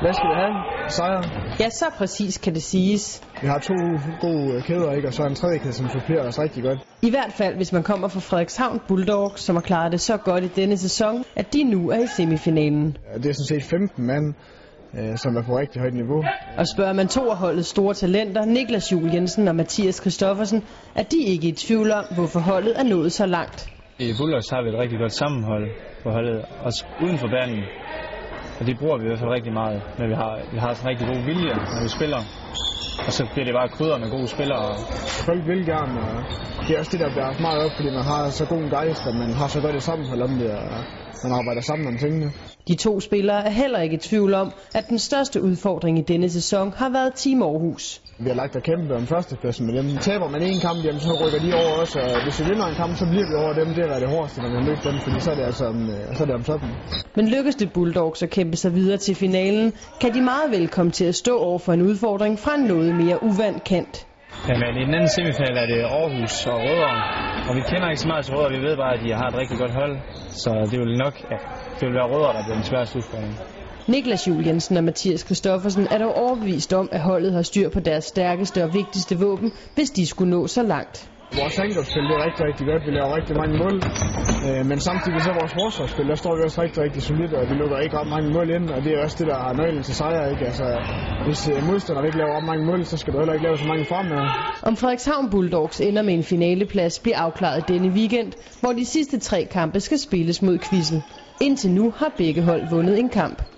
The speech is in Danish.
Hvad skal vi have? Sejr? Ja, så præcis kan det siges. Vi har to gode kæder, ikke? Og så en tredje kæde, som supplerer os rigtig godt. I hvert fald, hvis man kommer fra Frederikshavn Bulldogs, som har klaret det så godt i denne sæson, at de nu er i semifinalen. Det er sådan set 15 mand, som er på rigtig højt niveau. Og spørger man to af holdets store talenter, Niklas Juul Jensen og Mathias Kristoffersen, er de ikke i tvivl om, hvorfor holdet er nået så langt. I Bulldogs har vi et rigtig godt sammenhold på holdet, også uden for banen. Og det bruger vi i hvert fald rigtig meget, men vi har sådan rigtig god vilje, når vi spiller. Og så bliver det bare krydder med gode spillere. Folk vil gerne, og det er også det, der bliver meget op, fordi man har så god en gejst, at man har så godt et sammenhold om det, og man arbejder sammen om tingene. De to spillere er heller ikke i tvivl om, at den største udfordring i denne sæson har været Team Aarhus. Vi har lagt at kæmpe om førstepladsen med dem. Taber man en kamp, jamen, så rykker de over os, og hvis vi vinder en kamp, så bliver vi over dem. Det er det hårdeste, når man møder dem, fordi så er det altså om toppen. Men lykkes det Bulldogs at kæmpe sig videre til finalen, kan de meget vel komme til at stå over for en udfordring fra en noget mere uvandt kant. Jamen, i den anden semifinal er det Aarhus og Rødovre, og vi kender ikke så meget til Rødovre, vi ved bare, at de har et rigtig godt hold, så det vil nok det vil være Rødovre, der bliver den sværeste udfordring. Niklas Juul Jensen og Mathias Kristoffersen er dog overbevist om, at holdet har styr på deres stærkeste og vigtigste våben, hvis de skulle nå så langt. Vores angrebsspil er rigtig godt, vi laver rigtig mange mål, men samtidig så vores forsvarsspil, der står vi også rigtig solidt, og vi lukker ikke ret mange mål ind, og det er også det, der er nøglen til sejr, ikke? Altså, hvis modstanderne ikke laver ret mange mål, så skal du heller ikke lave så mange fremad. Om Frederikshavn Bulldogs ender med en finaleplads bliver afklaret denne weekend, hvor de sidste 3 kampe skal spilles mod Kvissel. Indtil nu har begge hold vundet en kamp.